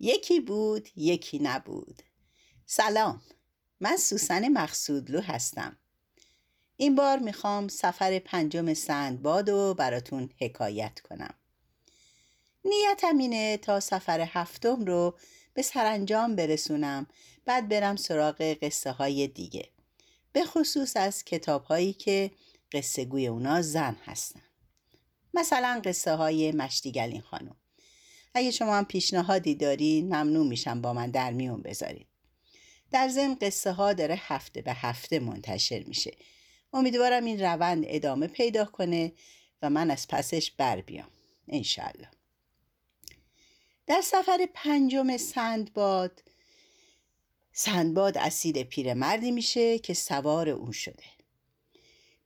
یکی بود یکی نبود. سلام، من سوسن مقصودلو هستم. این بار میخوام سفر 5 سندباد رو براتون حکایت کنم. نیتم اینه تا سفر 7 رو به سرانجام برسونم، بعد برم سراغ قصه های دیگه، به خصوص از کتاب هایی که قصه گوی اونا زن هستن، مثلا قصه های مشتیگلین خانم. اگه شما هم پیشنهادی دارین ممنون میشم با من در میون بذارین. در ضمن قصه ها داره هفته به هفته منتشر میشه. امیدوارم این روند ادامه پیدا کنه و من از پسش بر بیام انشالله. در سفر 5 سندباد اسیر پیرمردی میشه که سوار اون شده.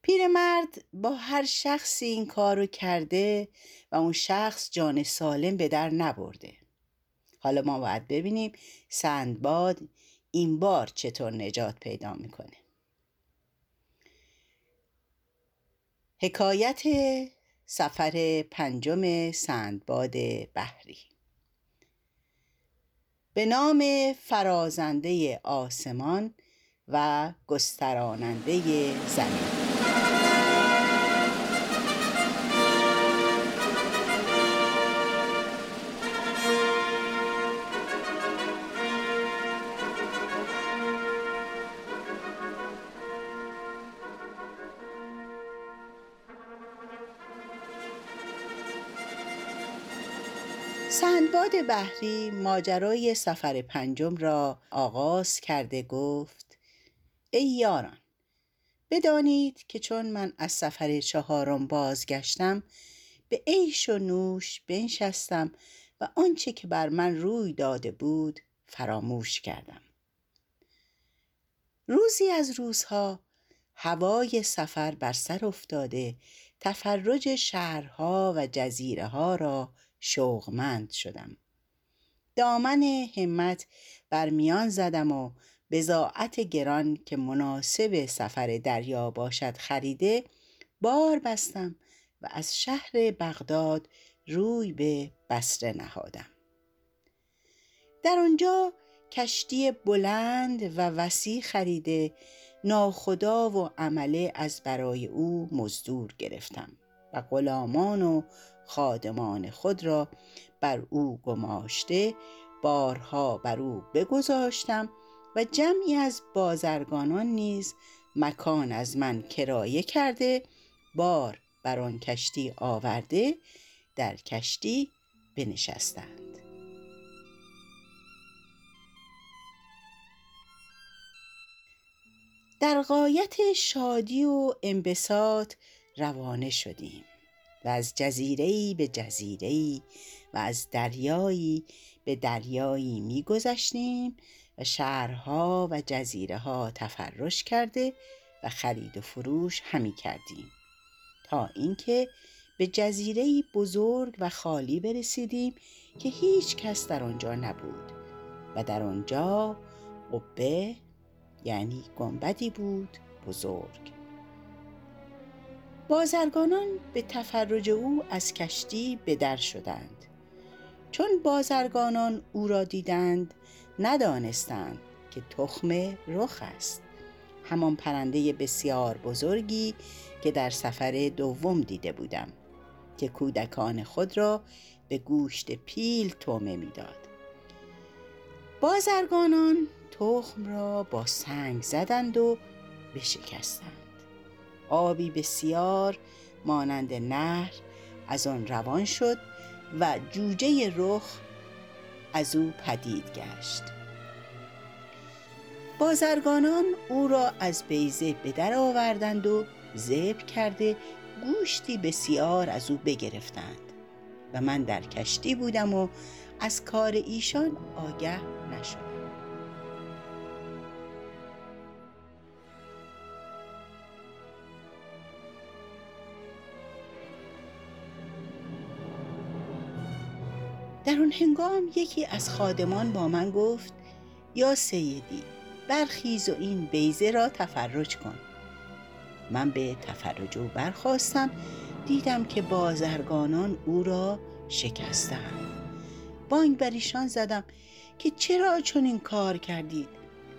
پیرمرد با هر شخصی این کارو کرده و اون شخص جان سالم به در نبرده. حالا ما باید ببینیم سندباد این بار چطور نجات پیدا میکنه. حکایت سفر 5 سندباد بحری. به نام فرازنده آسمان و گستراننده زمین. سندباد بحری ماجرای سفر 5 را آغاز کرده گفت: ای یاران، بدانید که چون من از سفر 4 بازگشتم، به عیش و نوش بنشستم و آنچه که بر من روی داده بود فراموش کردم. روزی از روزها هوای سفر بر سر افتاده، تفرج شهرها و جزیره ها را شوقمند شدم. دامن همت بر میان زدم و بضاعت گران که مناسب سفر دریا باشد خریده بار بستم و از شهر بغداد روی به بصره نهادم. در آنجا کشتی بلند و وسیع خریده، ناخدا و عمله از برای او مزدور گرفتم و غلامان و خادمان خود را بر او گماشته، بارها بر او بگذاشتم و جمعی از بازرگانان نیز مکان از من کرایه کرده، بار بر آن کشتی آورده، در کشتی بنشستند. در غایت شادی و انبساط روانه شدیم و از جزیره‌ای به جزیره‌ای و از دریایی به دریایی می‌گذشتیم و شهرها و جزیره‌ها تفرش کرده و خرید و فروش همی کردیم، تا اینکه به جزیره‌ای بزرگ و خالی برسیدیم که هیچ کس در آنجا نبود و در آنجا قبه، یعنی گنبدی بود بزرگ. بازرگانان به تفرج او از کشتی به در شدند. چون بازرگانان او را دیدند ندانستند که تخم رخ است، همان پرنده بسیار بزرگی که در سفر 2 دیده بودم که کودکان خود را به گوشت پیل طعمه می‌داد. بازرگانان تخم را با سنگ زدند و بشکستند. آبی بسیار مانند نهر از آن روان شد و جوجه رخ از او پدید گشت. بازرگانان او را از بیضه به در آوردند و ذبح کرده گوشتی بسیار از او بگرفتند و من در کشتی بودم و از کار ایشان آگه نشدم. در اون هنگام یکی از خادمان با من گفت: یا سیدی، برخیز و این بیضه را تفرج کن. من به تفرج او برخواستم، دیدم که بازرگانان او را شکستند. بانگ بر ایشان زدم که چرا چنین کار کردید؟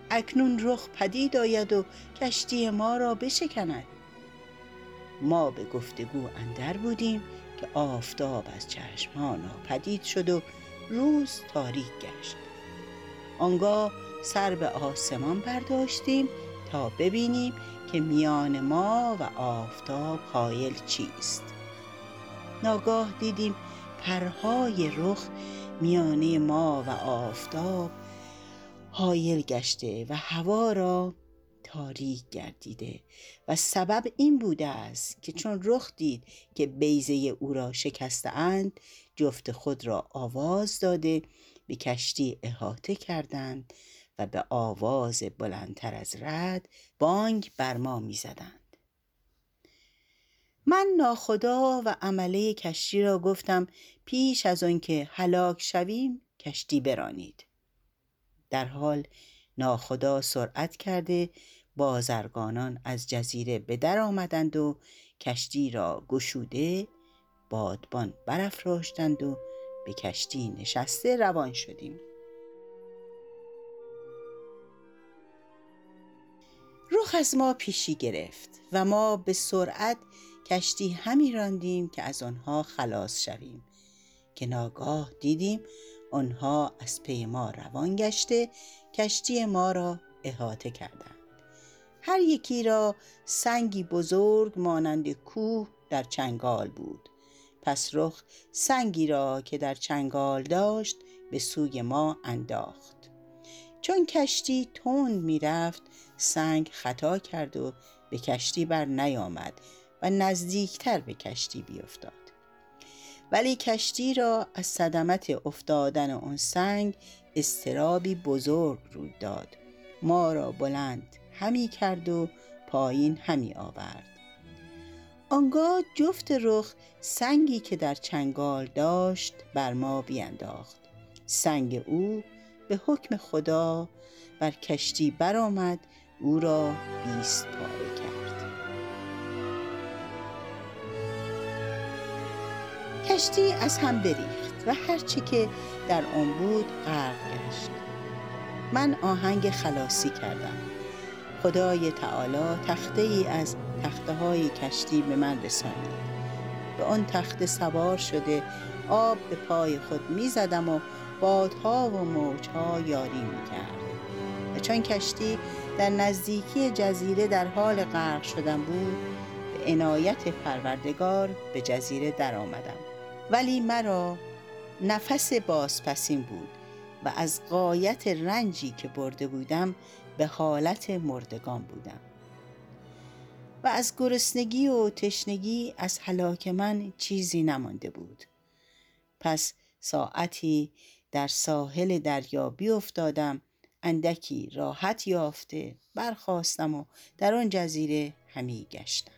اکنون رخ پدید آید و کشتی ما را بشکند. ما به گفتگو اندر بودیم که آفتاب از چشم ها ناپدید شد و روز تاریک گشت. آنگاه سر به آسمان برداشتیم تا ببینیم که میان ما و آفتاب حایل چیست. ناگاه دیدیم پرهای رخ میانه ما و آفتاب حایل گشته و هوا را تاریک گردیده و سبب این بوده است که چون رخ دید که بیضه او را شکسته اند، جفت خود را آواز داده به کشتی احاطه کردند و به آواز بلندتر از رعد بانگ بر ما می زدند. من ناخدا و عمله کشتی را گفتم پیش از آن که هلاک شویم کشتی برانید. در حال ناخدا سرعت کرده بازرگانان از جزیره به در آمدند و کشتی را گشوده بادبان برافراشتند و به کشتی نشسته روان شدیم. رخ از ما پیشی گرفت و ما به سرعت کشتی همی راندیم که از آنها خلاص شویم که ناگاه دیدیم آنها از پی ما روان گشته کشتی ما را احاطه کردند. هر یکی را سنگی بزرگ مانند کوه در چنگال بود. پس رخ سنگی را که در چنگال داشت به سوی ما انداخت. چون کشتی تند می رفت سنگ خطا کرد و به کشتی بر نیامد و نزدیکتر به کشتی بیفتاد. ولی کشتی را از صدمت افتادن آن سنگ اضطرابی بزرگ روی داد. ما را بلند همی کرد و پایین همی آورد. آنگاه جفت رخ سنگی که در چنگال داشت بر ما بینداخت. سنگ او به حکم خدا بر کشتی برآمد، او را 20 پاره کرد. کشتی از هم بریخت و هرچی که در آن بود غرق گشت. من آهنگ خلاصی کردم. خدای تعالی تخته ای از تخته های کشتی به من رساند. به آن تخته سوار شده آب به پای خود می زدم و بادها و موجها یاری میکرد و چون کشتی در نزدیکی جزیره در حال غرق شدن بود به عنایت پروردگار به جزیره در آمدم. ولی مرا نفس بازپسین بود و از غایت رنجی که برده بودم به حالت مردگان بودم و از گرسنگی و تشنگی از هلاک من چیزی نمانده بود. پس ساعتی در ساحل دریا بیافتادم، اندکی راحت یافته برخاستم و در آن جزیره همی گشتم.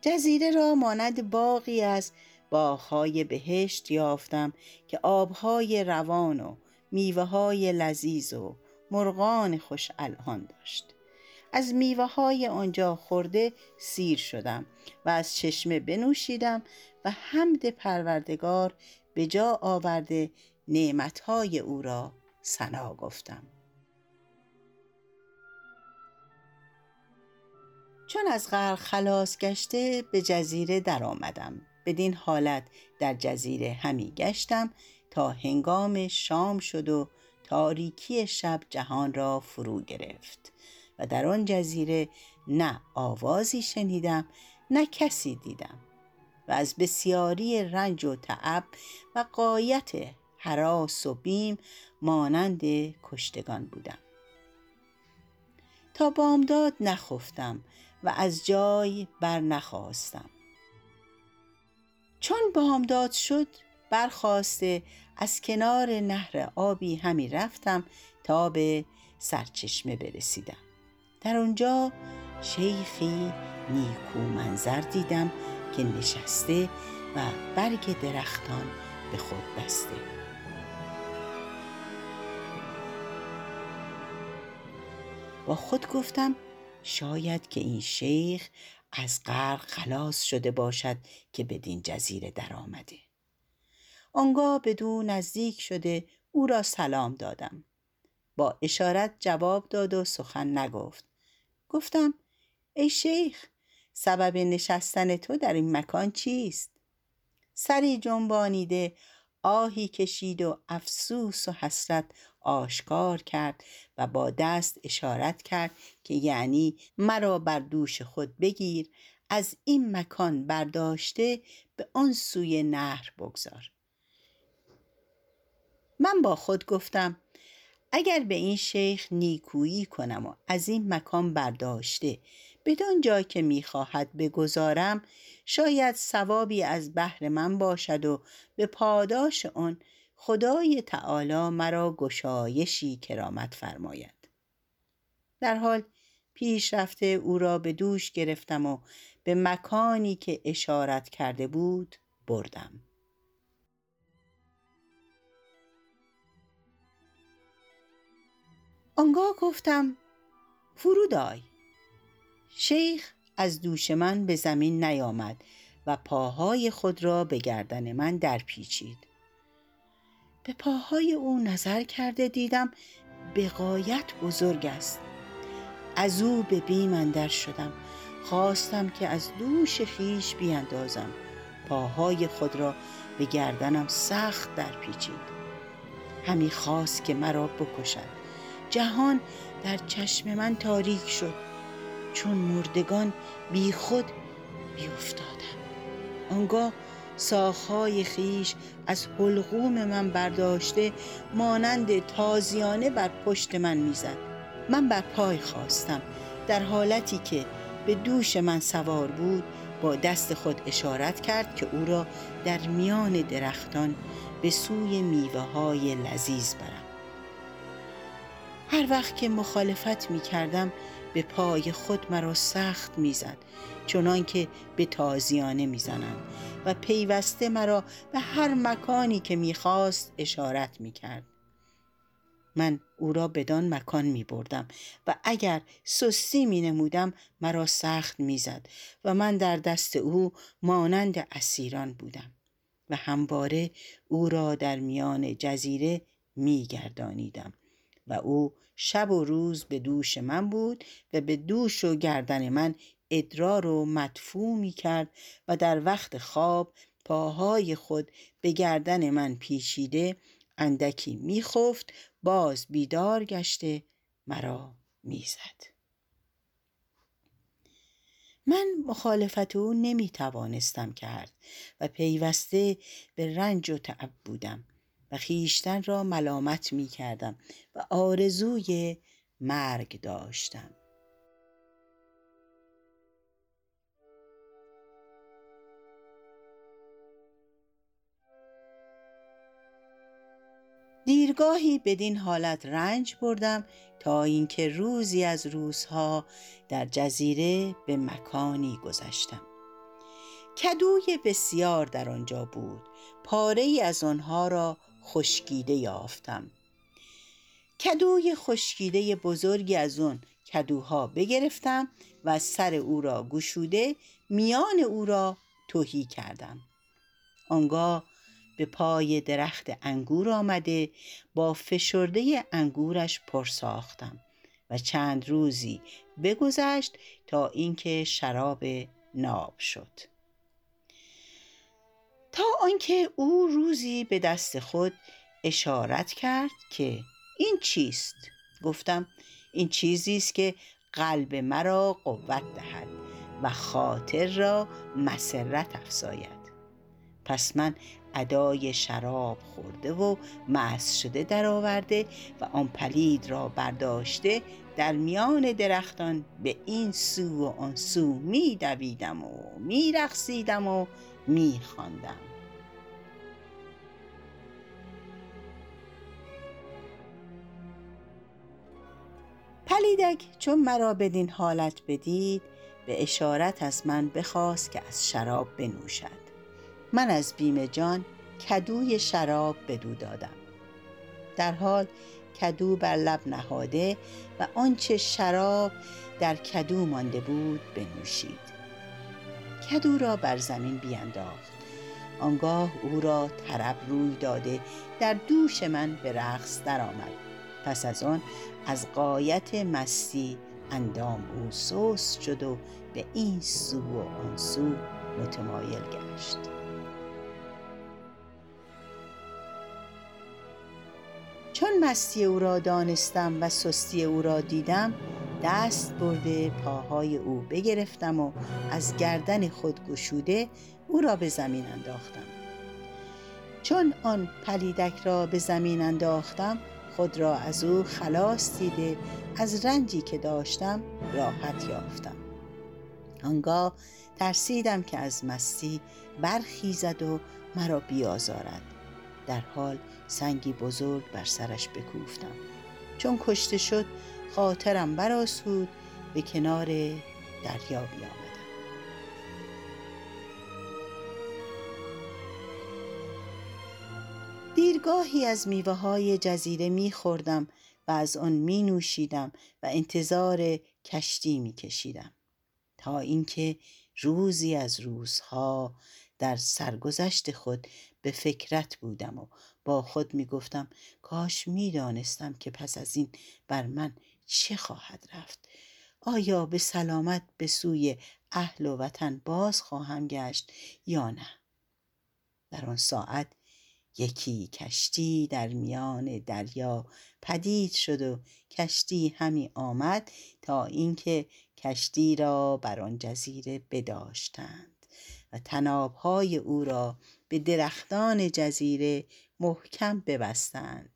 جزیره را مانند باغی از باغهای بهشت یافتم که آبهای روان و میوه‌های لذیذ و مرغان خوش الحان داشت. از میوه های آنجا خورده سیر شدم و از چشمه بنوشیدم و حمد پروردگار به جا آورده نعمت های او را ثنا گفتم. چون از غرق خلاص گشته به جزیره در آمدم. بدین حالت در جزیره همی گشتم تا هنگام شام شد و تاریکی شب جهان را فرو گرفت و در آن جزیره نه آوازی شنیدم نه کسی دیدم و از بسیاری رنج و تعب و غایت هراس و بیم مانند کشتگان بودم. تا بامداد نخفتم و از جای بر نخاستم. چون بامداد شد برخاسته از کنار نهر آبی همی رفتم تا به سرچشمه برسیدم. در اونجا شیخی نیکو منظر دیدم که نشسته و برگ درختان به خود بسته. با خود گفتم شاید که این شیخ از غرق خلاص شده باشد که بدین جزیره در آمده. آنگاه بدو نزدیک شده او را سلام دادم. با اشارت جواب داد و سخن نگفت. گفتم ای شیخ، سبب نشستن تو در این مکان چیست؟ سری جنبانیده آهی کشید و افسوس و حسرت آشکار کرد و با دست اشارت کرد که یعنی مرا بر دوش خود بگیر، از این مکان برداشته به آن سوی نهر بگذار. من با خود گفتم اگر به این شیخ نیکویی کنم و از این مکان برداشته بدان جا که می‌خواهد بگذارم، شاید ثوابی از بحر من باشد و به پاداش آن خدای تعالی مرا گشایشی کرامت فرماید. در حال پیش رفته او را به دوش گرفتم و به مکانی که اشارت کرده بود بردم. آنگاه گفتم فرود آی. شیخ از دوش من به زمین نیامد و پاهای خود را به گردن من در پیچید. به پاهای او نظر کرده دیدم به غایت بزرگ است. از او به بیم اندر شدم. خواستم که از دوش خویش بیاندازم. پاهای خود را به گردنم سخت در پیچید. همی خواست که مرا بکشد. جهان در چشم من تاریک شد. چون مردگان بی خود بیفتادم. آنگاه ساقهای خیش از حلقوم من برداشته مانند تازیانه بر پشت من میزد. من بر پای خواستم. در حالتی که به دوش من سوار بود با دست خود اشارت کرد که او را در میان درختان به سوی میوه های لذیذ برم. هر وقت که مخالفت می کردم به پای خود مرا سخت می زد، چنان که به تازیانه می زنند و پیوسته مرا به هر مکانی که می خواست اشارت می کرد. من او را بدان مکان می بردم و اگر سستی می نمودم مرا سخت می زد و من در دست او مانند اسیران بودم و همواره او را در میان جزیره می گردانیدم. و او شب و روز به دوش من بود و به دوش و گردن من ادرار و مدفوع می کرد و در وقت خواب پاهای خود به گردن من پیچیده اندکی می خفت، باز بیدار گشته مرا می زد. من مخالفت او نمی توانستم کرد و پیوسته به رنج و تعب بودم و خیشتن را ملامت می کردم و آرزوی مرگ داشتم. دیرگاهی بدین حالت رنج بردم تا اینکه روزی از روزها در جزیره به مکانی گذشتم. کدوی بسیار در آنجا بود. پاره‌ای از آنها را خشکیده یافتم. کدوی خشکیده بزرگی از اون کدوها بگرفتم و سر او را گشوده میان او را تهی کردم. آنگاه به پای درخت انگور آمده با فشرده انگورش پر ساختم و چند روزی بگذشت تا اینکه شراب ناب شد. تا آنکه او روزی به دست خود اشارت کرد که این چیست؟ گفتم این چیزی است که قلب مرا قوت دهد و خاطر را مسرت افزاید. پس من ادای شراب خورده و مست شده درآورده و آن پلید را برداشته در میان درختان به این سو و آن سو می دویدم و می رقصیدم و می خواندم. پلیدک چون مرا بدین حالت بدید به اشارت از من بخواست که از شراب بنوشد. من از بیم جان کدوی شراب بدو دادم. در حال کدو بر لب نهاده و آنچه شراب در کدو مانده بود بنوشید. کدو را بر زمین بینداخت. آنگاه او را طرب روی داده در دوش من به رقص در آمد. پس از آن از غایت مستی اندام او سست شد و به این سو و آن سو متمایل گشت. چون مستی او را دانستم و سستی او را دیدم، دست برده پاهای او بگرفتم و از گردن خود گشوده او را به زمین انداختم. چون آن پلیدک را به زمین انداختم، خود را از او خلاص دیده از رنجی که داشتم راحت یافتم. آنگاه ترسیدم که از مستی برخیزد و مرا بیازارد. در حال سنگی بزرگ بر سرش بکوفتم. چون کشته شد خاطرم برآسود، به کنار دریا بیامد. دیرگاهی از میوه‌های جزیره می‌خوردم و از آن می‌نوشیدم و انتظار کشتی می‌کشیدم، تا اینکه روزی از روزها در سرگذشت خود به فکرت بودم و با خود می‌گفتم کاش می‌دانستم که پس از این بر من چه خواهد رفت. آیا به سلامت به سوی اهل و وطن باز خواهم گشت یا نه؟ در آن ساعت یکی کشتی در میان دریا پدید شد و کشتی همی آمد تا اینکه کشتی را بر آن جزیره بداشتند و طناب‌های او را به درختان جزیره محکم ببستند.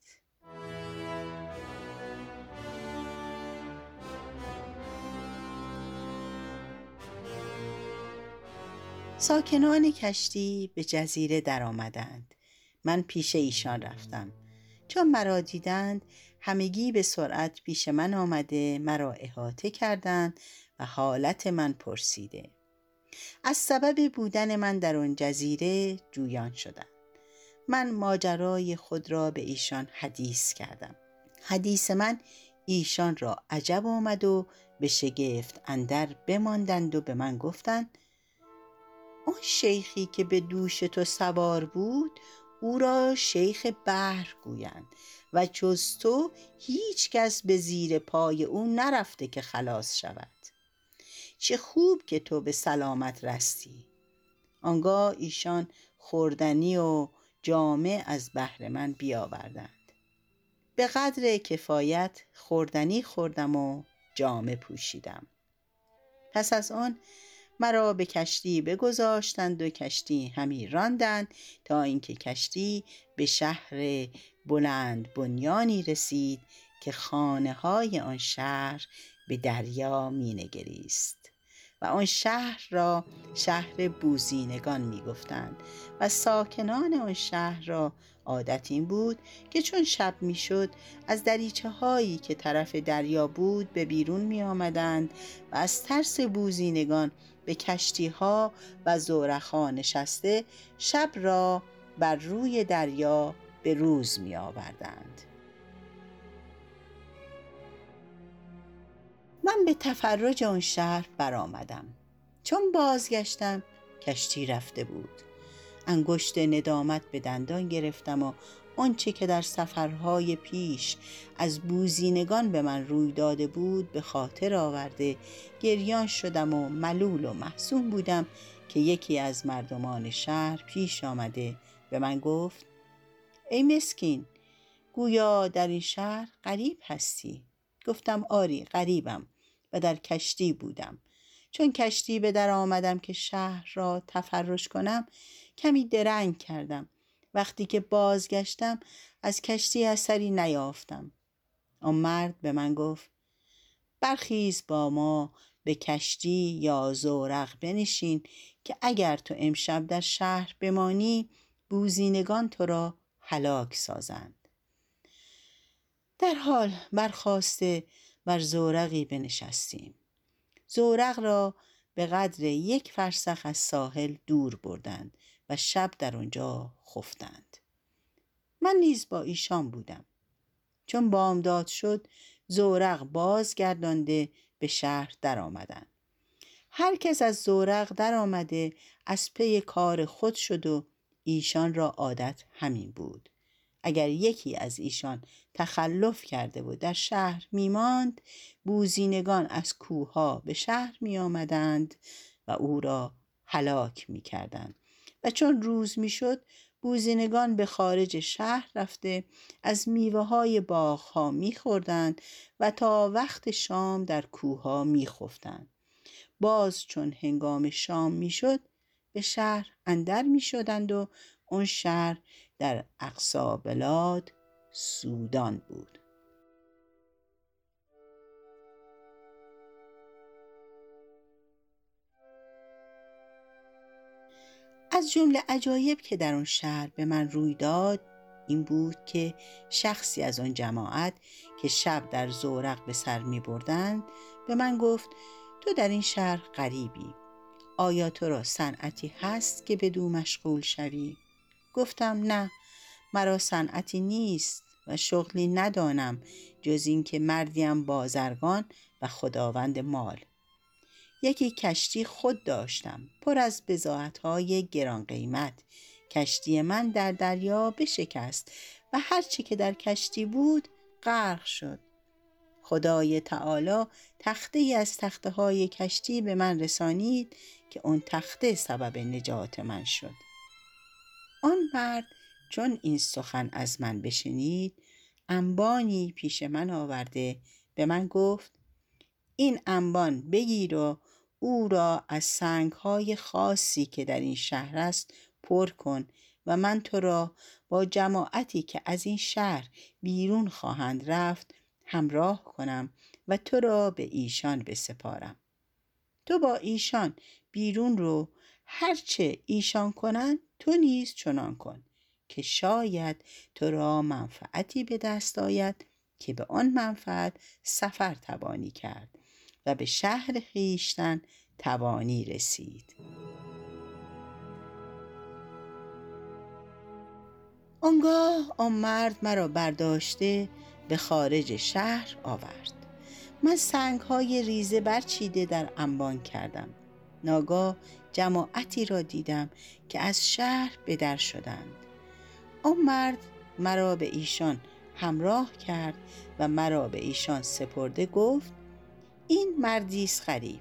ساکنان کشتی به جزیره در آمدند. من پیش ایشان رفتم. چون مرا دیدند همگی به سرعت پیش من آمده مرا احاطه کردند و حالت من پرسیده. از سبب بودن من در آن جزیره جویان شدند. من ماجرای خود را به ایشان حدیث کردم. حدیث من ایشان را عجب آمد و به شگفت اندر بماندند و به من گفتند اون شیخی که به دوش تو سوار بود، او را شیخ بحر گویند و جز تو هیچ کس به زیر پای او نرفته که خلاص شود. چه خوب که تو به سلامت رستی. آنگاه ایشان خوردنی و جامه از بحر من بیاوردند. به قدر کفایت خوردنی خوردم و جامه پوشیدم. پس از آن مرا به کشتی بگذاشتند و کشتی همی راندند تا اینکه کشتی به شهر بلند بنیانی رسید که خانه های آن شهر به دریا می نگریست و آن شهر را شهر بوزینگان می گفتند و ساکنان آن شهر را عادت این بود که چون شب می شد از دریچه هایی که طرف دریا بود به بیرون می آمدند و از ترس بوزینگان به کشتی ها و زورخا نشسته شب را بر روی دریا به روز می آوردند. من به تفرج آن شهر برآمدم. چون بازگشتم کشتی رفته بود. انگشت ندامت به دندان گرفتم و آنچه که در سفرهای پیش از بوزینگان به من روی داده بود به خاطر آورده گریان شدم و ملول و محزون بودم که یکی از مردمان شهر پیش آمده به من گفت ای مسکین، گویا در این شهر غریب هستی. گفتم آری غریبم و در کشتی بودم. چون کشتی به در آمدم که شهر را تفرج کنم کمی درنگ کردم. وقتی که بازگشتم از کشتی اثری نیافتم. آن مرد به من گفت برخیز با ما به کشتی یا زورق بنشین که اگر تو امشب در شهر بمانی بوزینگان تو را هلاک سازند. در حال برخاسته بر زورقی بنشستیم. زورق را به قدر یک فرسخ از ساحل دور بردند و شب در آنجا خفتند. من نیز با ایشان بودم. چون بامداد شد زورق بازگردانده به شهر در آمدند. هر کس از زورق در آمده از پی کار خود شد و ایشان را عادت همین بود. اگر یکی از ایشان تخلف کرده بود در شهر میماند، بوزینگان از کوها به شهر می آمدند و او را هلاک می کردند. و چون روز می شد بوزینگان به خارج شهر رفته از میوه های باغ ها می خوردند و تا وقت شام در کوها می خفتند. باز چون هنگام شام می شد به شهر اندر می شدند و اون شهر در اقصا بلاد سودان بود. از جمله عجایب که در اون شهر به من روی داد این بود که شخصی از اون جماعت که شب در زورق به سر می بردند به من گفت تو در این شهر غریبی، آیا تو را صنعتی هست که بدو مشغول شوی؟ گفتم نه، مرا صنعتی نیست و شغلی ندانم جز این که مردیم بازرگان و خداوند مال. یکی کشتی خود داشتم پر از بضاعت‌های گران قیمت. کشتی من در دریا بشکست و هر چه که در کشتی بود غرق شد. خدای تعالی تخته‌ای از تخته‌های کشتی به من رسانید که اون تخته سبب نجات من شد. آن مرد چون این سخن از من بشنید انبانی پیش من آورده به من گفت این انبان بگیر و او را از سنگ‌های خاصی که در این شهر است پر کن و من تو را با جماعتی که از این شهر بیرون خواهند رفت همراه کنم و تو را به ایشان بسپارم. تو با ایشان بیرون رو، هرچه ایشان کنند تو نیز چنان کن که شاید تو را منفعتی به دست آید که به آن منفعت سفر توانی کرد و به شهر خویشتن توانی رسید. آنگاه آن مرد مرا برداشته به خارج شهر آورد. من سنگ‌های ریزه برچیده در انبان کردم. ناگاه جماعتی را دیدم که از شهر به در شدند. آن مرد مرا به ایشان همراه کرد و مرا به ایشان سپرده گفت این مردیست غریب،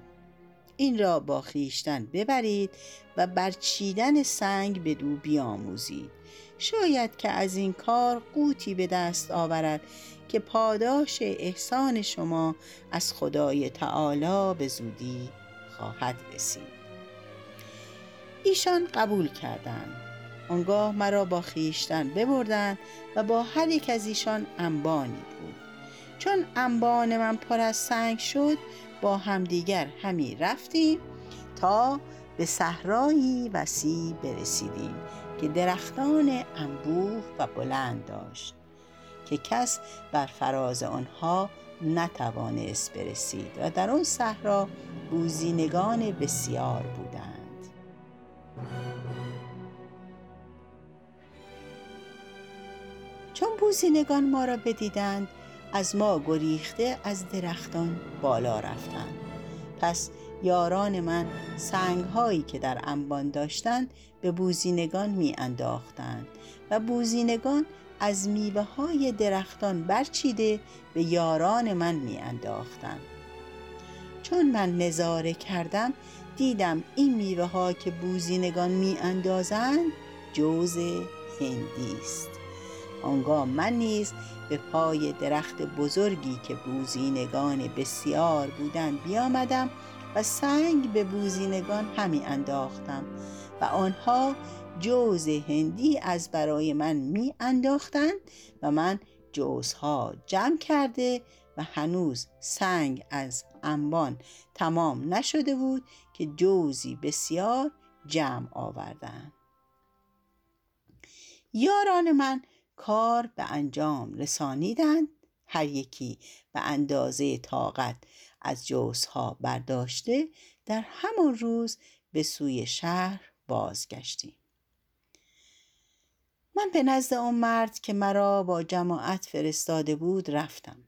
این را با خویشتن ببرید و برچیدن سنگ بدو بیاموزید، شاید که از این کار قوتی به دست آورد که پاداش احسان شما از خدای تعالی به زودی خواهد رسید. ایشان قبول کردند. آنگاه مرا با خویشتن ببردند و با هر یک از ایشان انبانی بود. چون انبان من پر از سنگ شد با همدیگر همی رفتیم تا به صحرایی وسیع برسیدیم که درختان انبوه و بلند داشت که کس بر فراز آنها نتوانست برسید و در آن صحرا بوزینگان بسیار بودند. چون بوزینگان ما را بدیدند از ما گریخته از درختان بالا رفتند. پس یاران من سنگ‌هایی که در انبان داشتند به بوزینگان می‌انداختند و بوزینگان از میوه‌های درختان برچیده به یاران من می‌انداختند. چون من نظاره کردم دیدم این میوه‌ها که بوزینگان می‌اندازند جوز هندی است. آنگاه من نیز به پای درخت بزرگی که بوزینگان بسیار بودند بیامدم و سنگ به بوزینگان همی انداختم و آنها جوز هندی از برای من می انداختند و من جوزها جمع کرده و هنوز سنگ از انبان تمام نشده بود که جوزی بسیار جمع آوردند. یاران من کار به انجام رسانیدند. هر یکی به اندازه طاقت از جوزها برداشته در همان روز به سوی شهر بازگشتیم. من به نزد آن مرد که مرا با جماعت فرستاده بود رفتم.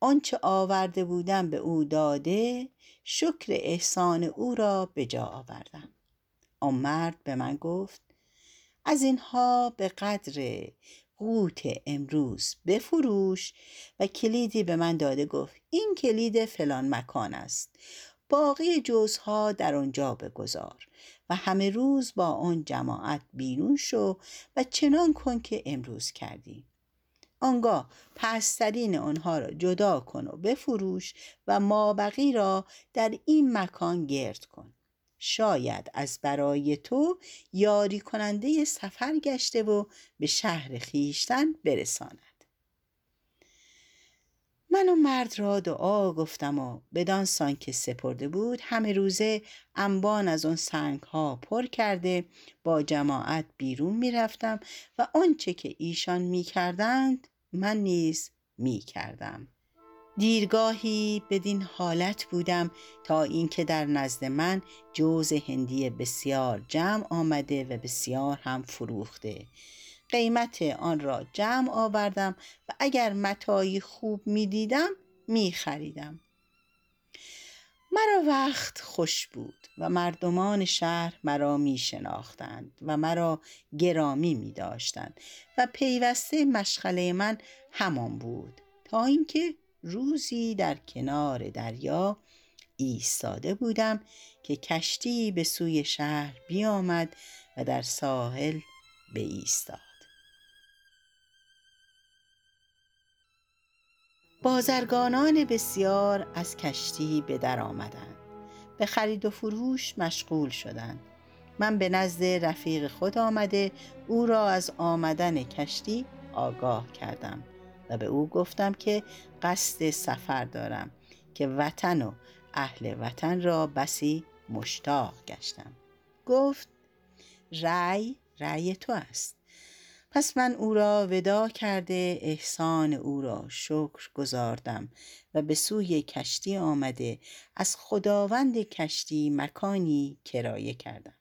آنچه آورده بودم به او داده، شکر احسان او را به جا آوردم. آن مرد به من گفت: از اینها به قدر قوت امروز بفروش. و کلیدی به من داده گفت: این کلید فلان مکان است، باقی جزها در آنجا بگذار و همه روز با آن جماعت بیرون شو و چنان کن که امروز کردی. آنگاه پسترین آنها را جدا کن و بفروش و مابقی را در این مکان گرد کن. شاید از برای تو یاری کننده سفر گشته و به شهر خیشتن برساند. من و مرد را دعا گفتم و بدان سان که سپرده بود همه روزه انبان از اون سنگ ها پر کرده با جماعت بیرون می رفتم و آنچه که ایشان می کردند من نیز می کردم. دیرگاهی بدین حالت بودم تا اینکه در نزد من جوز هندی بسیار جمع آمده و بسیار هم فروخته. قیمت آن را جمع آوردم و اگر متاعی خوب می دیدم می خریدم. مرا وقت خوش بود و مردمان شهر مرا می شناختند و مرا گرامی می داشتند و پیوسته مشغله من همان بود، تا اینکه روزی در کنار دریا ایستاده بودم که کشتی به سوی شهر بیامد و در ساحل بایستاد. بازرگانان بسیار از کشتی به در آمدند، به خرید و فروش مشغول شدند. من به نزد رفیق خود آمده او را از آمدن کشتی آگاه کردم و به او گفتم که قصد سفر دارم که وطن و اهل وطن را بسی مشتاق گشتم. گفت: رأی تو است. پس من او را ودا کرده احسان او را شکر گزاردم و به سوی کشتی آمده از خداوند کشتی مکانی کرایه کردم.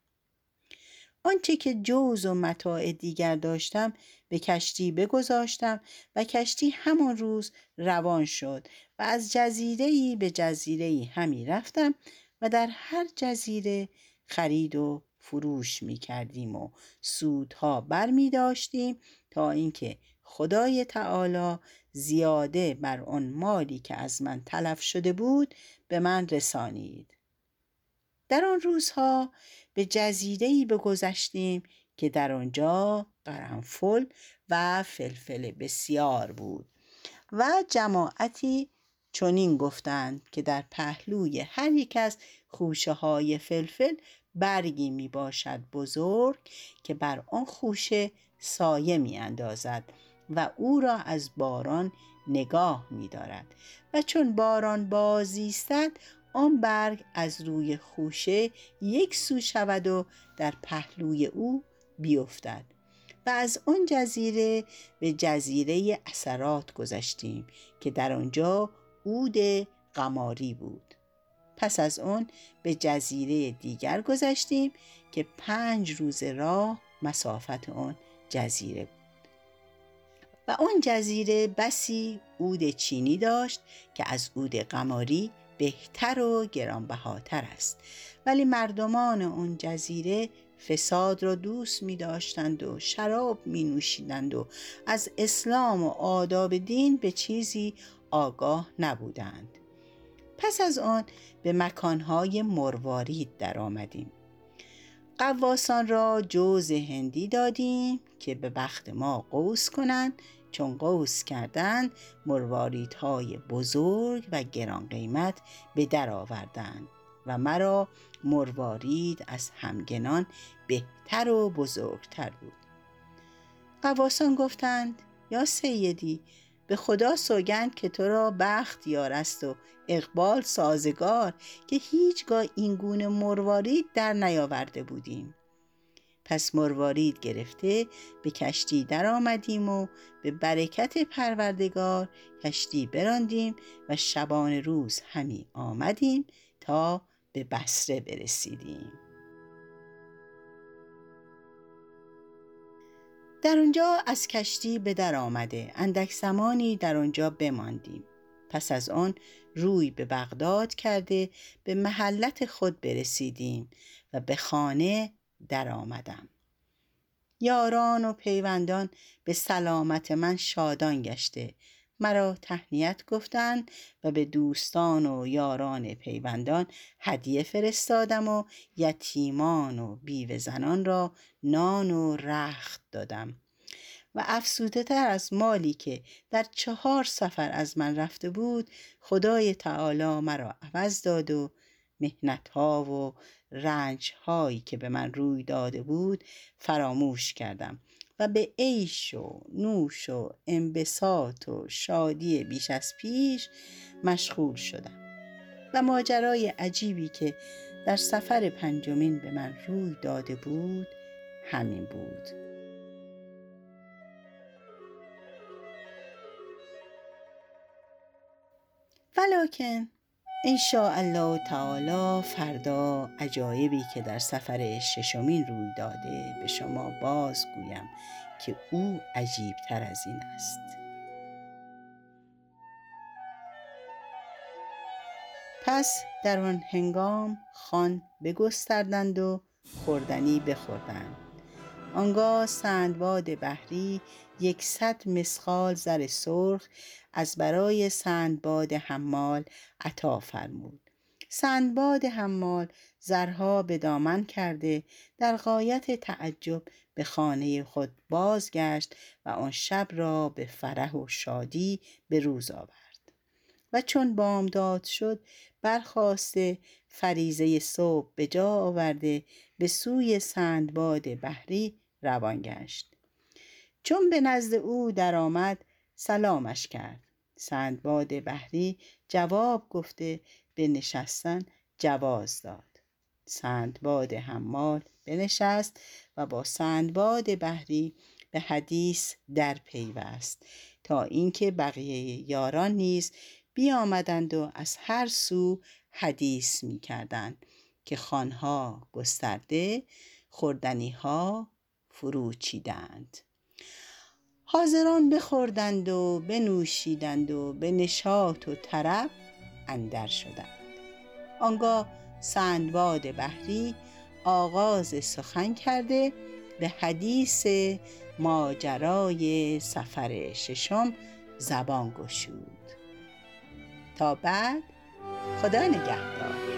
آنچه که جوز و متاع دیگر داشتم به کشتی بگذاشتم و کشتی همان روز روان شد و از جزیره‌ای به جزیره‌ای همی رفتم و در هر جزیره خرید و فروش می کردیم و سودها بر می داشتیم، تا اینکه خدای تعالی زیاده بر آن مالی که از من تلف شده بود به من رسانید. در آن روزها به جزیره‌ای بگذشتیم که در آنجا قرنفل و فلفل بسیار بود و جماعتی چنین گفتند که در پهلوی هر یک از خوشه های فلفل برگی می باشد بزرگ که بر آن خوشه سایه می اندازد و او را از باران نگاه می دارد و چون باران بازیستد آن برگ از روی خوشه یک سو شود و در پهلوی او بیفتد. و از آن جزیره به جزیره اثرات گذشتیم که در آنجا عود قماری بود. پس از آن به جزیره دیگر گذشتیم که 5 روز راه مسافت آن جزیره بود و آن جزیره بسی عود چینی داشت که از عود قماری بهتر و گرانبهاتر است، ولی مردمان آن جزیره فساد را دوست می داشتند و شراب می نوشیدند و از اسلام و آداب دین به چیزی آگاه نبودند. پس از آن به مکانهای مروارید در آمدیم. قواسان را جوز هندی دادیم که به بخت ما قوس کنند، چون قوس کردند مرواریدهای بزرگ و گران قیمت به در آوردند و مرا مروارید از همگنان بهتر و بزرگتر بود. قواسان گفتند: یا سیدی، به خدا سوگند که تو را بخت یار است و اقبال سازگار که هیچگاه این گونه مروارید در نیاورده بودیم. پس مروارید گرفته به کشتی در آمدیم و به برکت پروردگار کشتی براندیم و شبانه روز همی آمدیم تا به بصره برسیدیم. در آنجا از کشتی به در آمده اندک زمانی در آنجا بماندیم. پس از آن روی به بغداد کرده به محلت خود برسیدیم و به خانه در آمدم. یاران و پیوندان به سلامت من شادان گشته، مرا تهنیت گفتند و به دوستان و یاران پیوندان هدیه فرستادم و یتیمان و بیوه زنان را نان و رخت دادم و افسوده تر از مالی که در 4 سفر از من رفته بود، خدای تعالی مرا عوض داد و محنت‌ها و رنج‌هایی که به من روی داده بود فراموش کردم و به عیش و نوش و انبساط و شادی بیش از پیش مشغول شدم و ماجرای عجیبی که در سفر 5م به من روی داده بود همین بود. ولیکن ان شاء الله تعالی فردا عجایبی که در سفر 6م روی داده به شما باز گویم که او عجیب تر از این است. پس در آن هنگام خوان بگستردند و خوردنی بخوردند. آنگاه سندباد بحری 100 مسخال زر سرخ از برای سندباد حمال عطا فرمود. سندباد حمال زرها به دامن کرده در غایت تعجب به خانه خود بازگشت و آن شب را به فرح و شادی به روز آورد و چون بامداد شد برخاسته فریضه صبح به جا آورده به سوی سندباد بحری روان گشت. چون به نزد او در آمد سلامش کرد. سندباد بحری جواب گفته به نشستن جواز داد. سندباد حمال بنشست و با سندباد بحری به حدیث در پیوست تا اینکه بقیه یاران نیز بیامدند و از هر سو حدیث می کردند که خانها گسترده، خوردنی ها فرو چیدند. حاضران بخوردند و بنوشیدند و به نشاط و طرب اندر شدند. آنگاه سندباد بحری آغاز سخن کرده به حدیث ماجرای سفر 6م زبان گشود. تا بعد، خدا نگهدار.